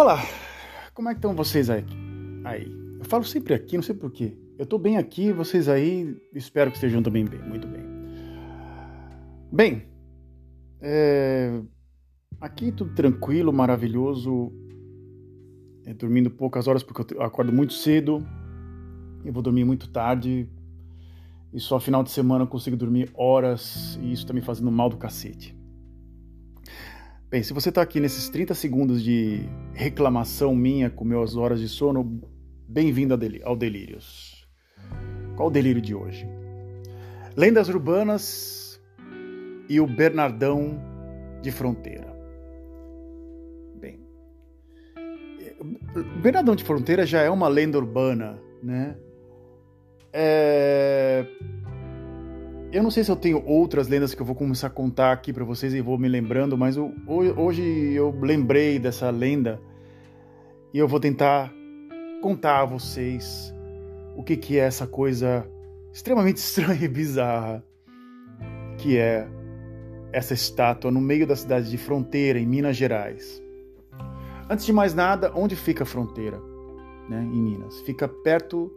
Olá, como é que estão vocês aí? Eu falo sempre aqui, não sei porquê. Eu estou bem aqui, vocês aí, espero que estejam também bem, muito bem. Bem, aqui tudo tranquilo, maravilhoso, dormindo poucas horas porque eu acordo muito cedo, eu vou dormir muito tarde e só final de semana eu consigo dormir horas e isso está me fazendo mal do cacete. Bem, se você está aqui nesses 30 segundos de reclamação minha com minhas horas de sono, bem-vindo ao Delírios. Qual o delírio de hoje? Lendas urbanas e o Bernardão de Fronteira. Bem, o Bernardão de Fronteira já é uma lenda urbana, né? Eu não sei se eu tenho outras lendas que eu vou começar a contar aqui para vocês e vou me lembrando, mas hoje eu lembrei dessa lenda e eu vou tentar contar a vocês o que é essa coisa extremamente estranha e bizarra que é essa estátua no meio da cidade de Fronteira, em Minas Gerais. Antes de mais nada, onde fica a Fronteira, né, em Minas? Fica perto...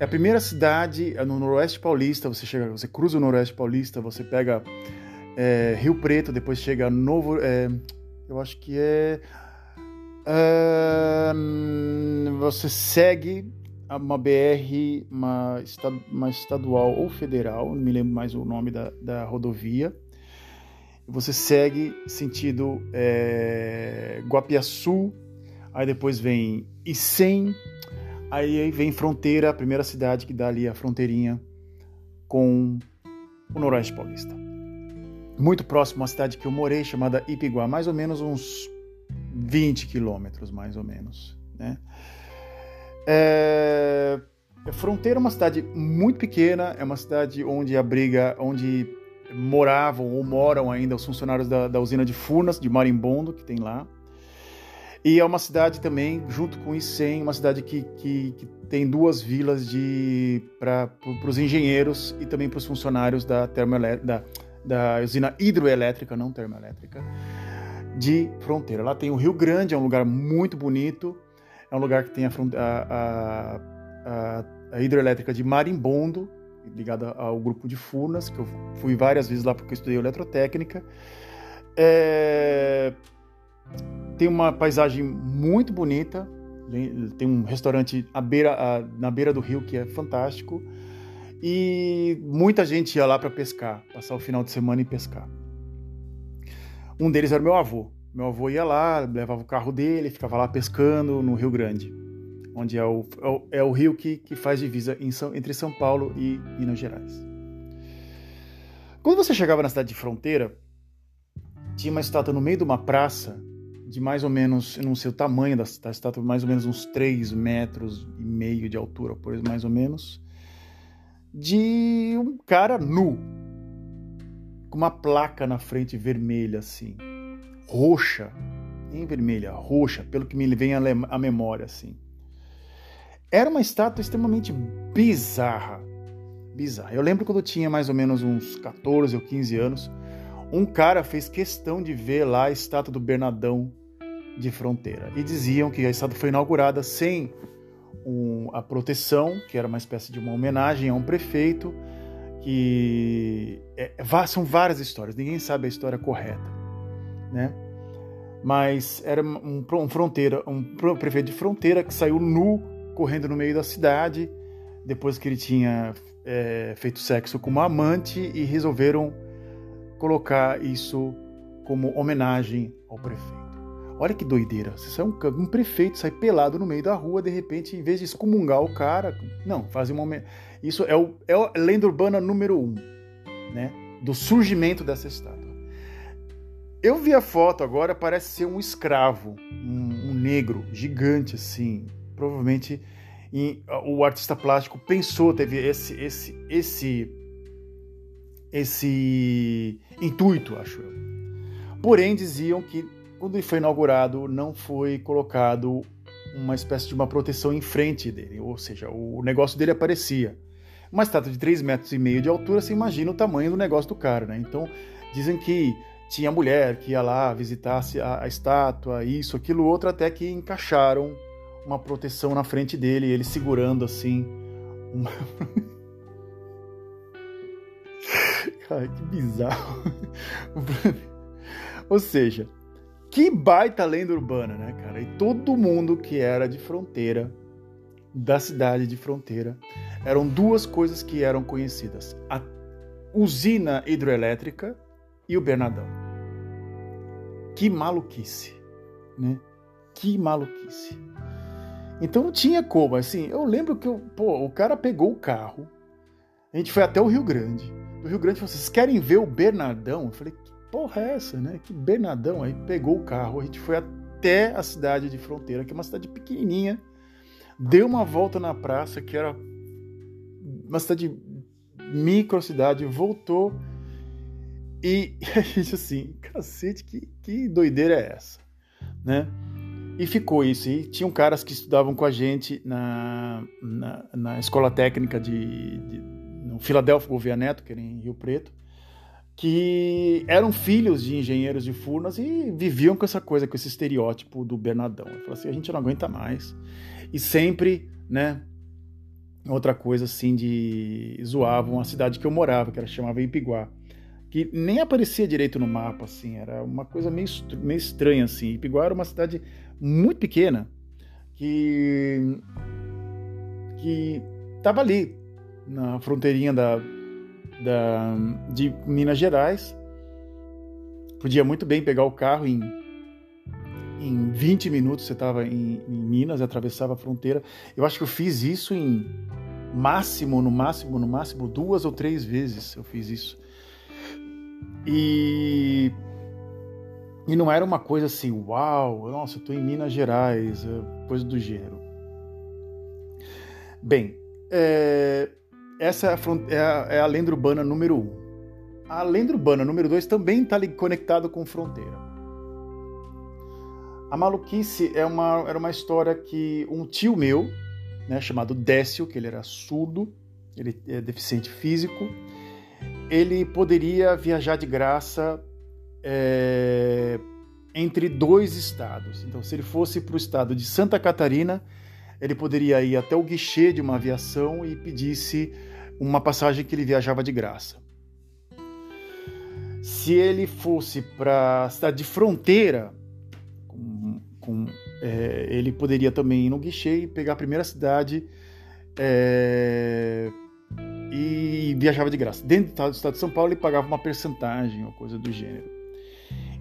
É a primeira cidade no Noroeste Paulista, você cruza o Noroeste Paulista, você pega Rio Preto, depois chega Novo... eu acho que é... você segue uma BR, uma estadual ou federal, não me lembro mais o nome da rodovia. Você segue sentido Guapiaçu, aí depois vem Icém, aí vem Fronteira, a primeira cidade que dá ali a fronteirinha com o Noroeste Paulista. Muito próximo à cidade que eu morei, chamada Ipiguá, mais ou menos uns 20 quilômetros, mais ou menos, né? Fronteira é uma cidade muito pequena, é uma cidade onde moravam ou moram ainda os funcionários da usina de Furnas, de Marimbondo, que tem lá. E é uma cidade também, junto com Icém, uma cidade que tem duas vilas para os engenheiros e também para os funcionários da usina hidroelétrica, não termoelétrica, de Fronteira. Lá tem o Rio Grande, é um lugar muito bonito, é um lugar que tem a hidroelétrica de Marimbondo, ligada ao grupo de Furnas, que eu fui várias vezes lá porque eu estudei eletrotécnica. Tem uma paisagem muito bonita, tem um restaurante na beira do rio que é fantástico e muita gente ia lá para pescar, passar o final de semana e pescar. Um deles era meu avô ia lá, levava o carro dele, ficava lá pescando no Rio Grande, onde é o rio que faz divisa entre São Paulo e Minas Gerais. Quando você chegava na cidade de Fronteira, tinha uma estátua no meio de uma praça de mais ou menos, eu não sei o tamanho da estátua, mais ou menos uns 3 metros e meio de altura, mais ou menos, de um cara nu, com uma placa na frente vermelha, assim, roxa, em vermelha, roxa, pelo que me vem à memória, assim. Era uma estátua extremamente bizarra. Eu lembro quando eu tinha mais ou menos uns 14 ou 15 anos, um cara fez questão de ver lá a estátua do Bernardão de Fronteira. E diziam que a estátua foi inaugurada sem a proteção, que era uma espécie de uma homenagem a um prefeito, que são várias histórias, ninguém sabe a história correta, né? Mas era um prefeito de Fronteira que saiu nu, correndo no meio da cidade, depois que ele tinha feito sexo com uma amante, e resolveram colocar isso como homenagem ao prefeito. Olha que doideira, você sai um prefeito sai pelado no meio da rua, de repente, em vez de excomungar o cara, não, fazem uma homenagem. Isso é a lenda urbana número 1, né, do surgimento dessa estátua. Eu vi a foto agora, parece ser um escravo, um negro gigante, assim, provavelmente o artista plástico pensou, teve esse intuito, acho eu. Porém, diziam que quando ele foi inaugurado, não foi colocado uma espécie de uma proteção em frente dele, ou seja, o negócio dele aparecia. Uma estátua de 3 metros e meio de altura, você imagina o tamanho do negócio do cara, né? Então, dizem que Tinha mulher que ia lá visitasse a estátua, isso, aquilo, outro, até que encaixaram uma proteção na frente dele, ele segurando assim. Uma... Cara, que bizarro. Ou seja, que baita lenda urbana, né, cara? E todo mundo que era de Fronteira, da cidade de Fronteira, eram duas coisas que eram conhecidas: a usina hidroelétrica e o Bernardão. Que maluquice, né? Que maluquice. Então não tinha como, assim, eu lembro que o cara pegou o carro, a gente foi até o Rio Grande. Do Rio Grande falou, vocês querem ver o Bernardão? Eu falei, que porra é essa, né? Que Bernardão? Aí pegou o carro, a gente foi até a cidade de Fronteira, que é uma cidade pequenininha, deu uma volta na praça, que era uma cidade, microcidade, voltou. E a gente assim, cacete, que doideira é essa, né? E ficou isso, e tinham caras que estudavam com a gente na escola técnica no Filadélfia Viana Neto, que era em Rio Preto, que eram filhos de engenheiros de Furnas e viviam com essa coisa, com esse estereótipo do Bernardão. Eu falei assim, a gente não aguenta mais. E sempre, né, outra coisa assim de... zoavam a cidade que eu morava, que ela chamava Ipiguá, que nem aparecia direito no mapa, assim, era uma coisa meio estranha, assim. Ipiguá era uma cidade muito pequena, que estava ali, na fronteirinha de Minas Gerais, podia muito bem pegar o carro em 20 minutos, você estava em Minas, atravessava a fronteira. Eu acho que eu fiz isso em no máximo, 2 ou 3 vezes eu fiz isso. E não era uma coisa assim, uau, nossa, eu tô em Minas Gerais, coisa do gênero. Bem, essa é a lenda urbana número 1. A lenda urbana número 2 também está conectada com Fronteira. A maluquice era uma história que um tio meu, né, chamado Décio, que ele era surdo, ele é deficiente físico, ele poderia viajar de graça entre 2 estados. Então, se ele fosse para o estado de Santa Catarina, ele poderia ir até o guichê de uma aviação e pedisse uma passagem que ele viajava de graça. Se ele fosse para a cidade de Fronteira, ele poderia também ir no guichê e pegar a primeira cidade... e viajava de graça. Dentro do estado de São Paulo, ele pagava uma percentagem ou coisa do gênero.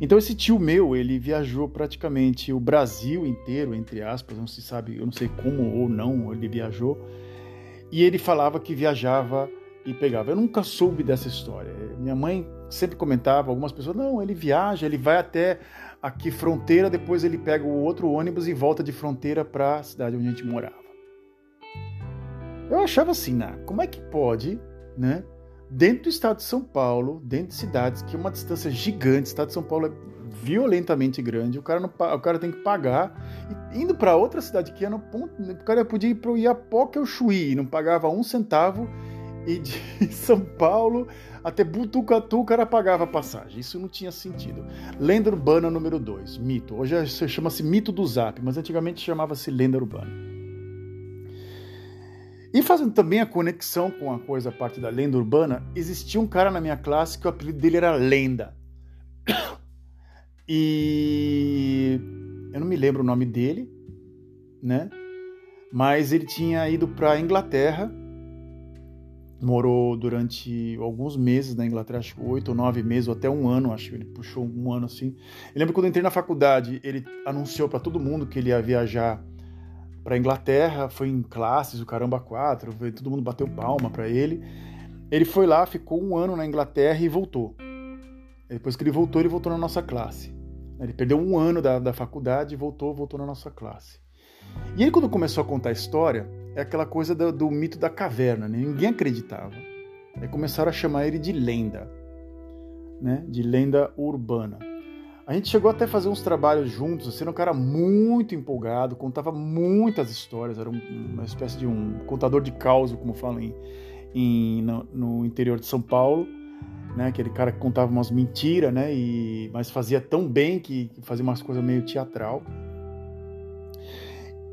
Então esse tio meu, ele viajou praticamente o Brasil inteiro, entre aspas, não se sabe, eu não sei como ou não ele viajou, e ele falava que viajava e pegava. Eu nunca soube dessa história. Minha mãe sempre comentava, algumas pessoas, não, ele viaja, ele vai até aqui Fronteira, depois ele pega o outro ônibus e volta de Fronteira para a cidade onde a gente morava. Eu achava assim, né? Como é que pode, né? Dentro do estado de São Paulo, dentro de cidades que é uma distância gigante, o estado de São Paulo é violentamente grande, o cara tem que pagar, e indo para outra cidade que é no ponto, o cara podia ir para o Iapoca ou Chuí, não pagava um centavo, e de São Paulo até Botucatu o cara pagava a passagem. Isso não tinha sentido. Lenda urbana número 2, mito. Hoje chama-se mito do Zap, mas antigamente chamava-se lenda urbana. E fazendo também a conexão com a coisa, a parte da lenda urbana, existia um cara na minha classe que o apelido dele era Lenda. E eu não me lembro o nome dele, né? Mas ele tinha ido para a Inglaterra, morou durante alguns meses na Inglaterra, acho que 8 ou 9 meses, ou até 1 ano, acho que ele puxou 1 ano assim. Eu lembro quando eu entrei na faculdade, ele anunciou para todo mundo que ele ia viajar para a Inglaterra, foi em classes, o caramba 4, todo mundo bateu palma para ele. Ele foi lá, ficou 1 ano na Inglaterra e voltou. Depois que ele voltou na nossa classe. Ele perdeu 1 ano da faculdade e voltou na nossa classe. E ele, quando começou a contar a história, é aquela coisa do mito da caverna, né? Ninguém acreditava. Aí começaram a chamar ele de lenda, né? De lenda urbana. A gente chegou até a fazer uns trabalhos juntos, assim, era um cara muito empolgado, contava muitas histórias, era uma espécie de um contador de causos, como falam no interior de São Paulo, né? Aquele cara que contava umas mentiras, né? Mas fazia tão bem que fazia umas coisas meio teatral.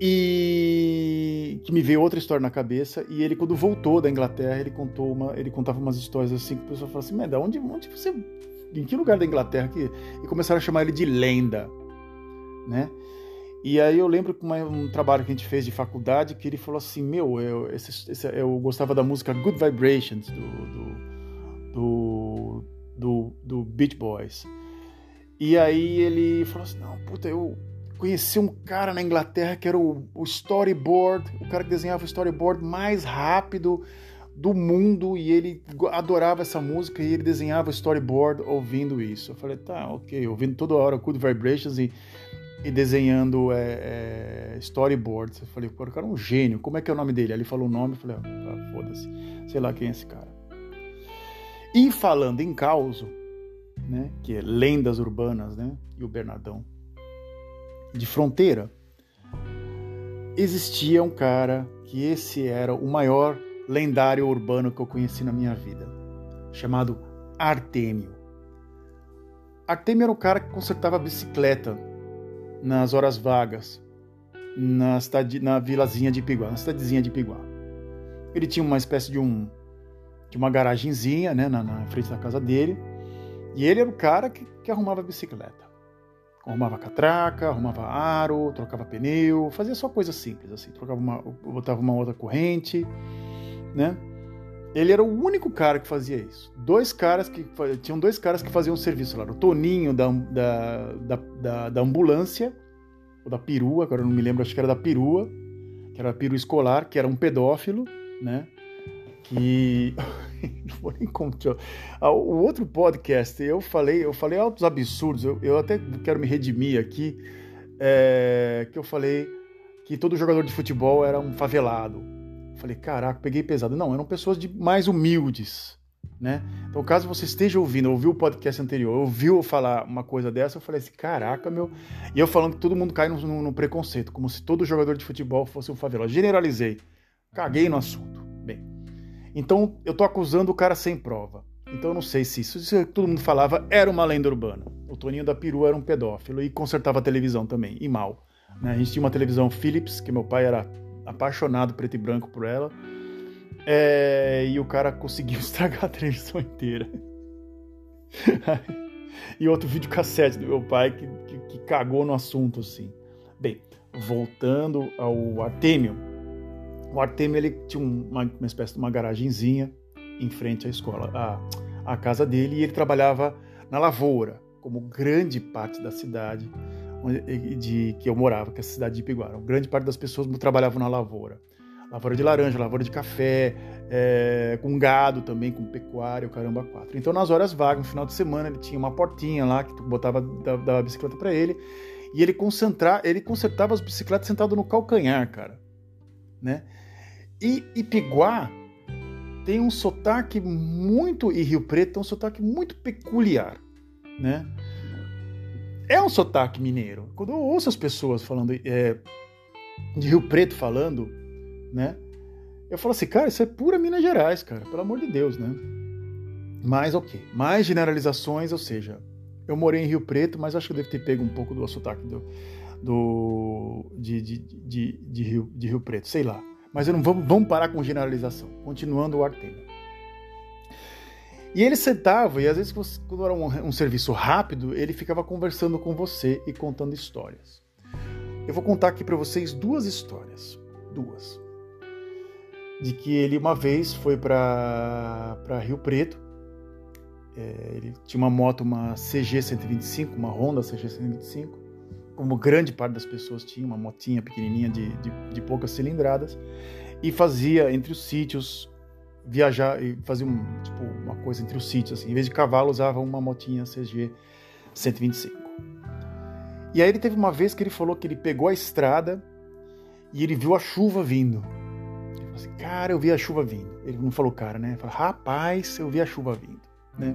E que me veio outra história na cabeça. E ele, quando voltou da Inglaterra, ele contava umas histórias assim que o pessoal falava assim: mas da onde você... em que lugar da Inglaterra que... E começaram a chamar ele de lenda, né? E aí eu lembro que um trabalho que a gente fez de faculdade, que ele falou assim: meu, eu gostava da música Good Vibrations do Beach Boys. E aí ele falou assim: não, puta, eu conheci um cara na Inglaterra que era o storyboard, o cara que desenhava o storyboard mais rápido do mundo, e ele adorava essa música e ele desenhava o storyboard ouvindo isso. Eu falei: tá, ok, ouvindo toda hora Good Vibrations e desenhando storyboards. Eu falei: o cara é um gênio, como é que é o nome dele? Aí ele falou o nome, eu falei: ah, foda-se, sei lá quem é esse cara. E falando em causo, né, que é lendas urbanas, né, e o Bernardão de Fronteira, existia um cara que esse era o maior lendário urbano que eu conheci na minha vida, chamado Artêmio. Artêmio era o cara que consertava bicicleta nas horas vagas na vilazinha de Ipiguá, na cidadezinha de Ipiguá. Ele tinha uma espécie de uma garagenzinha, né, na frente da casa dele, e ele era o cara que arrumava a bicicleta. Arrumava catraca, arrumava aro, trocava pneu, fazia só coisa simples assim, botava uma outra corrente, né? Ele era o único cara que fazia isso. Tinham dois caras que faziam o serviço lá, o Toninho da ambulância, ou da perua, agora eu não me lembro, acho que era da perua, que era a perua escolar, que era um pedófilo, né? Que... não vou nem contar. O outro podcast, eu falei altos absurdos, eu até quero me redimir aqui, que eu falei que todo jogador de futebol era um favelado. Eu falei: caraca, peguei pesado. Não, eram pessoas mais humildes, né? Então, caso você esteja ouviu o podcast anterior, ouviu eu falar uma coisa dessa, eu falei assim: caraca, meu... E eu falando que todo mundo cai no preconceito, como se todo jogador de futebol fosse um favelado. Generalizei, caguei no assunto. Então, eu tô acusando o cara sem prova. Então, eu não sei se isso que todo mundo falava era uma lenda urbana. O Toninho da perua era um pedófilo e consertava a televisão também, e mal, né? A gente tinha uma televisão Philips, que meu pai era apaixonado, preto e branco, por ela. E o cara conseguiu estragar a televisão inteira. E outro videocassete do meu pai que cagou no assunto, assim. Bem, voltando ao Artêmio. O Artêmio, ele tinha uma espécie de uma garagenzinha em frente à escola, à casa dele, e ele trabalhava na lavoura, como grande parte da cidade que eu morava, que é a cidade de Ipiguá. Grande parte das pessoas trabalhavam na lavoura. Lavoura de laranja, lavoura de café, com gado também, com pecuária, o caramba quatro. Então, nas horas vagas, no final de semana, ele tinha uma portinha lá que botava da bicicleta para ele, e ele consertava as bicicletas sentado no calcanhar, cara, né? E Ipiguá tem um sotaque muito, e Rio Preto tem um sotaque muito peculiar, né? É um sotaque mineiro. Quando eu ouço as pessoas falando de Rio Preto falando, né, eu falo assim: cara, isso é pura Minas Gerais, cara, pelo amor de Deus, né? Mas ok, mais generalizações, ou seja, eu morei em Rio Preto, mas acho que eu devo ter pego um pouco do sotaque de Rio Preto, sei lá, mas eu não vamos parar com generalização. Continuando o Artêmio, e ele sentava, e às vezes quando era um serviço rápido, ele ficava conversando com você e contando histórias. Eu vou contar aqui para vocês duas histórias, de que ele uma vez foi para Rio Preto. Ele tinha uma moto, uma CG 125, uma Honda CG 125, como grande parte das pessoas tinha, uma motinha pequenininha de poucas cilindradas, e fazia entre os sítios, viajar, e fazia uma coisa entre os sítios, assim. Em vez de cavalo, usava uma motinha CG 125. E aí ele teve uma vez que ele falou que ele pegou a estrada e ele viu a chuva vindo. Ele falou assim: cara, eu vi a chuva vindo. Ele não falou cara, né? Ele falou: rapaz, eu vi a chuva vindo, né?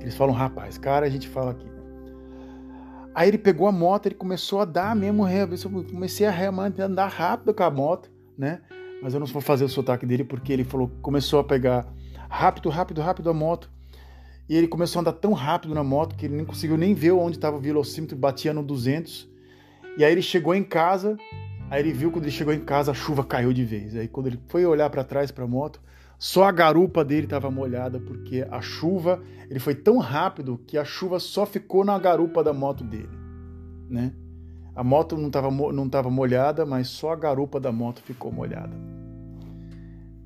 Eles falam rapaz, cara, a gente fala aqui. Aí ele pegou a moto, ele começou a dar mesmo ré, eu comecei a andar rápido com a moto, né? Mas eu não vou fazer o sotaque dele, porque ele falou, começou a pegar rápido a moto, E ele começou a andar tão rápido na moto que ele não conseguiu nem ver onde estava o velocímetro, batia no 200. E aí ele chegou em casa, aí ele viu, quando ele chegou em casa, a chuva caiu de vez. Aí quando ele foi olhar para trás para a moto, só a garupa dele estava molhada, porque a chuva, ele foi tão rápido que a chuva só ficou na garupa da moto dele, né? A moto não estava molhada, mas só a garupa da moto ficou molhada.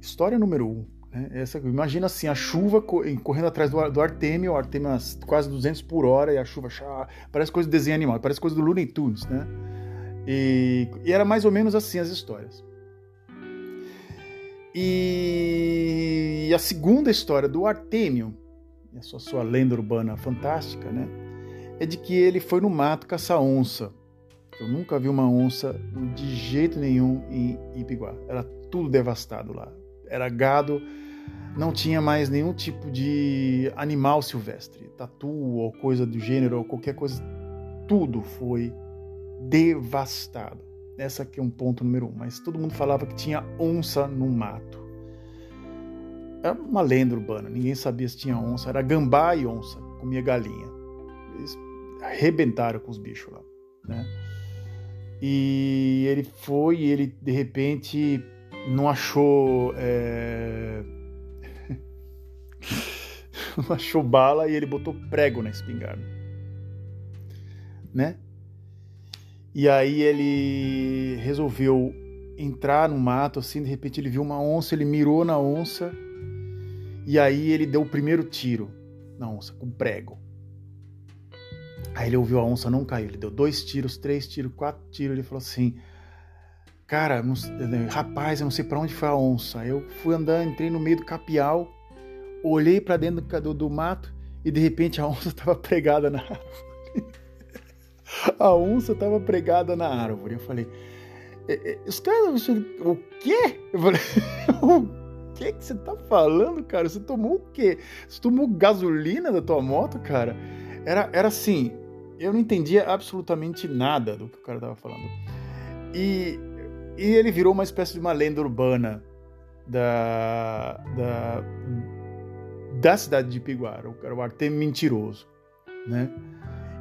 História número 1. Né? Imagina assim, a chuva correndo atrás do Artêmio, o Artêmio quase 200 por hora, e a chuva... Parece coisa de desenho animal, parece coisa do Looney Tunes, né? E era mais ou menos assim as histórias. E a segunda história do Artêmio, essa sua lenda urbana fantástica, né? É de que ele foi no mato caçar onça. Eu nunca vi uma onça de jeito nenhum em Ipiguá. Era tudo devastado lá. Era gado, não tinha mais nenhum tipo de animal silvestre. Tatu ou coisa do gênero, ou qualquer coisa. Tudo foi devastado. Essa aqui é um ponto número 1. Mas todo mundo falava que tinha onça no mato. Era uma lenda urbana. Ninguém sabia se tinha onça. Era gambá e onça. Comia galinha. Eles arrebentaram com os bichos lá, né? E ele foi e ele, de repente, não achou não achou bala, e ele botou prego na espingarda, né? E aí ele resolveu entrar no mato, assim, de repente ele viu uma onça, ele mirou na onça, e aí ele deu o primeiro tiro na onça, com prego. Aí ele ouviu a onça, não caiu, ele deu 2 tiros, 3 tiros, 4 tiros, ele falou assim, cara, rapaz, eu não sei pra onde foi a onça. Eu fui andando, entrei no meio do capial, olhei pra dentro do mato e de repente a onça tava pregada na árvore. A onça tava pregada na árvore. Eu falei, os caras, o quê? Eu falei, o que que você tá falando, cara? Você tomou o quê? Você tomou gasolina da tua moto, cara? Era assim, eu não entendia absolutamente nada do que o cara estava falando. E ele virou uma espécie de uma lenda urbana da cidade de Ipiguá. Era o Artêmio mentiroso, né?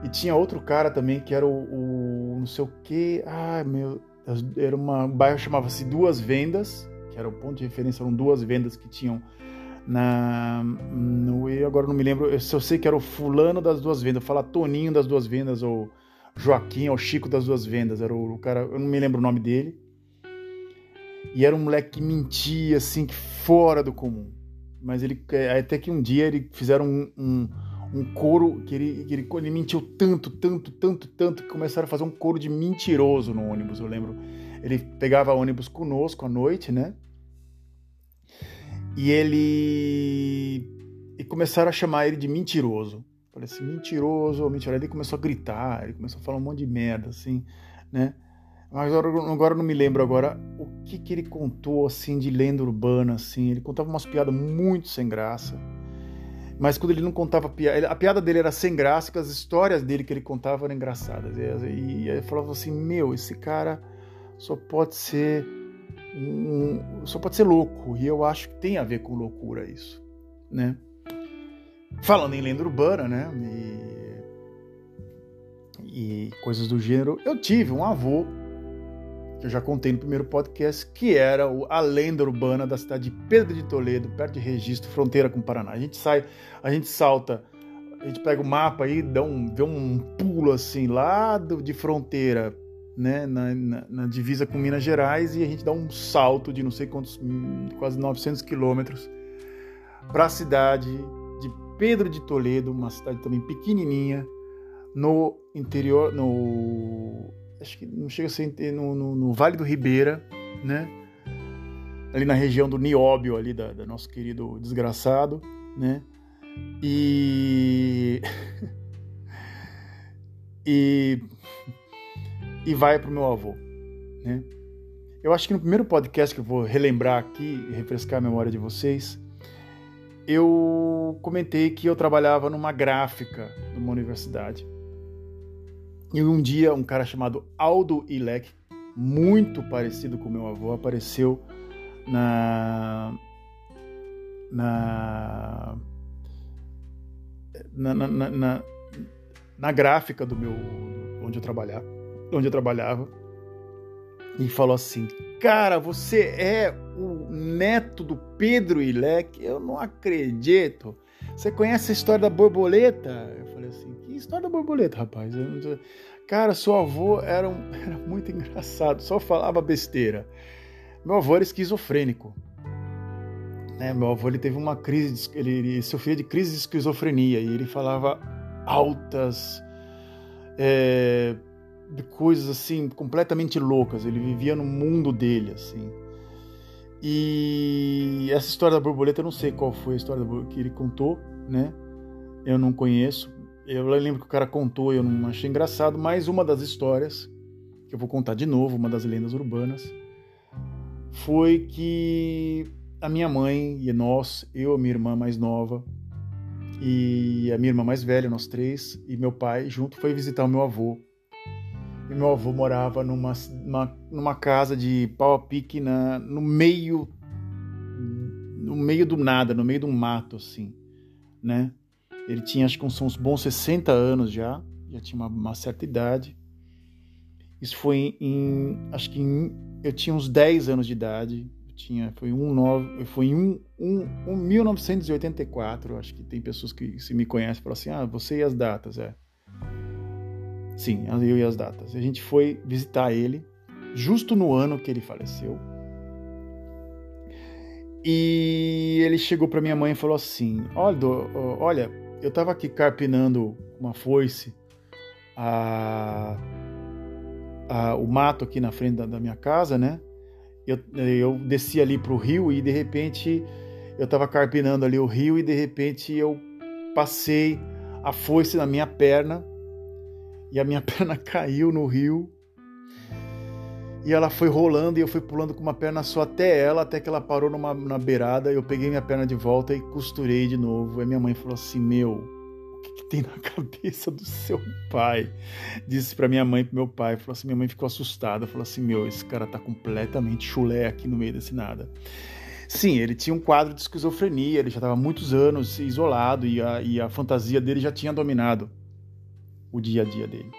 E tinha outro cara também que era o não sei o quê. Era um bairro que chamava-se Duas Vendas, que era o ponto de referência, eram 2 vendas que tinham... agora não me lembro se eu sei que era o fulano das 2 vendas, fala Toninho das 2 vendas, ou Joaquim, ou Chico das 2 vendas, era o cara, eu não me lembro o nome dele, e era um moleque que mentia assim, que fora do comum, mas ele, até que um dia ele fizeram um coro, que ele mentiu tanto, que começaram a fazer um coro de mentiroso no ônibus. Eu lembro, ele pegava ônibus conosco à noite, né? E começaram a chamar ele de mentiroso. Falei assim, mentiroso. Ele começou a gritar, ele começou a falar um monte de merda, assim, né? Mas agora não me lembro agora o que ele contou, assim, de lenda urbana, assim. Ele contava umas piadas muito sem graça. Mas quando ele não contava piada... A piada dele era sem graça, porque as histórias dele que ele contava eram engraçadas. E ele falava assim, meu, esse cara só pode ser... só pode ser louco, e eu acho que tem a ver com loucura isso, né? Falando em lenda urbana, né? E coisas do gênero, eu tive um avô, que eu já contei no primeiro podcast, que era a lenda urbana da cidade de Pedro de Toledo, perto de Registro, fronteira com o Paraná. A gente salta, a gente pega o mapa aí, vê um pulo assim, lá de fronteira, né, na divisa com Minas Gerais, e a gente dá um salto de não sei quantos, quase 900 quilômetros para a cidade de Pedro de Toledo, uma cidade também pequenininha, no interior, no, acho que não chega a ser, no Vale do Ribeira, né, ali na região do Nióbio, ali da nosso querido desgraçado, né, e vai pro meu avô, né? Eu acho que no primeiro podcast, que eu vou relembrar aqui e refrescar a memória de vocês, eu comentei que eu trabalhava numa gráfica numa universidade. E um dia um cara chamado Aldo Illek, muito parecido com meu avô, apareceu na na gráfica do meu, onde eu trabalhava, e falou assim: cara, você é o neto do Pedro Illek? Eu não acredito. Você conhece a história da borboleta? Eu falei assim: que história da borboleta, rapaz? Cara, seu avô era muito engraçado, só falava besteira. Meu avô era esquizofrênico. Meu avô, ele teve uma crise, ele sofria de crise de esquizofrenia, e ele falava altas de coisas assim, completamente loucas. Ele vivia no mundo dele, assim. E essa história da borboleta, eu não sei qual foi a história da borboleta que ele contou, né? Eu não conheço. Eu lembro que o cara contou e eu não achei engraçado, mas uma das histórias, que eu vou contar de novo, uma das lendas urbanas, foi que a minha mãe e nós, eu, a minha irmã mais nova e a minha irmã mais velha, nós três, e meu pai, junto, foi visitar o meu avô. E meu avô morava numa casa de pau a pique no meio do nada, no meio de um mato, assim, né? Ele tinha, acho que uns bons 60 anos já tinha uma certa idade. Isso foi eu tinha uns 10 anos de idade, foi em 1984, acho que tem pessoas que se me conhecem e falam assim: ah, você e as datas, Sim, eu e as datas. A gente foi visitar ele justo no ano que ele faleceu. E ele chegou para minha mãe e falou assim: olha, eu estava aqui carpinando uma foice o mato aqui na frente da minha casa, né? Eu desci ali pro rio e de repente eu estava carpinando ali o rio e de repente eu passei a foice na minha perna. E a minha perna caiu no rio. E ela foi rolando e eu fui pulando com uma perna só até que ela parou na beirada. Eu peguei minha perna de volta e costurei de novo. E minha mãe falou assim: meu, o que tem na cabeça do seu pai? Disse pra minha mãe e pro meu pai. Falou assim, minha mãe ficou assustada. Falou assim: meu, esse cara tá completamente chulé aqui no meio desse nada. Sim, ele tinha um quadro de esquizofrenia. Ele já estava há muitos anos isolado e a fantasia dele já tinha dominado o dia a dia dele.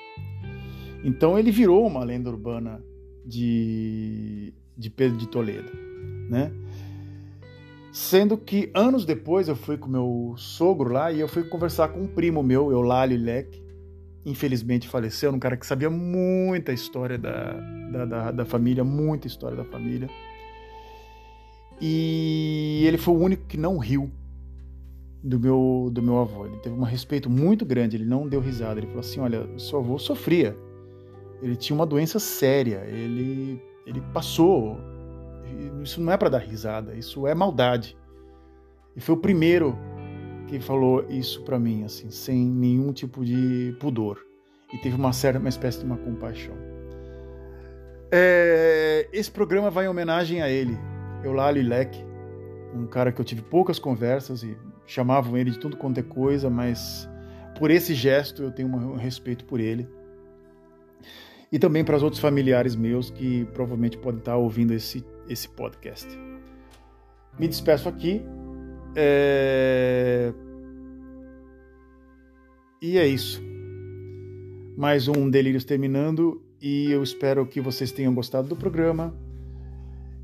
Então ele virou uma lenda urbana de Pedro de Toledo, né? Sendo que anos depois eu fui com meu sogro lá e eu fui conversar com um primo meu, Eulálio Leque, infelizmente faleceu, um cara que sabia muita história da família, muita história da família. E ele foi o único que não riu do meu avô. Ele teve um respeito muito grande, ele não deu risada. Ele falou assim: olha, o seu avô sofria, ele tinha uma doença séria, ele passou, isso não é para dar risada, isso é maldade. E foi o primeiro que falou isso para mim, assim, sem nenhum tipo de pudor, e teve uma espécie de uma compaixão. Esse programa vai em homenagem a ele, Eulálio Leque, um cara que eu tive poucas conversas e chamavam ele de tudo quanto é coisa, mas por esse gesto eu tenho um respeito por ele. E também para os outros familiares meus que provavelmente podem estar ouvindo esse podcast. Me despeço aqui. E é isso. Mais um Delírios terminando, e eu espero que vocês tenham gostado do programa.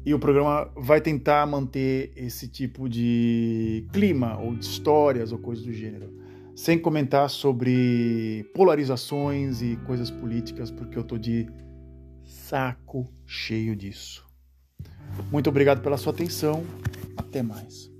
E o programa vai tentar manter esse tipo de clima, ou de histórias, ou coisas do gênero, sem comentar sobre polarizações e coisas políticas, porque eu tô de saco cheio disso. Muito obrigado pela sua atenção. Até mais.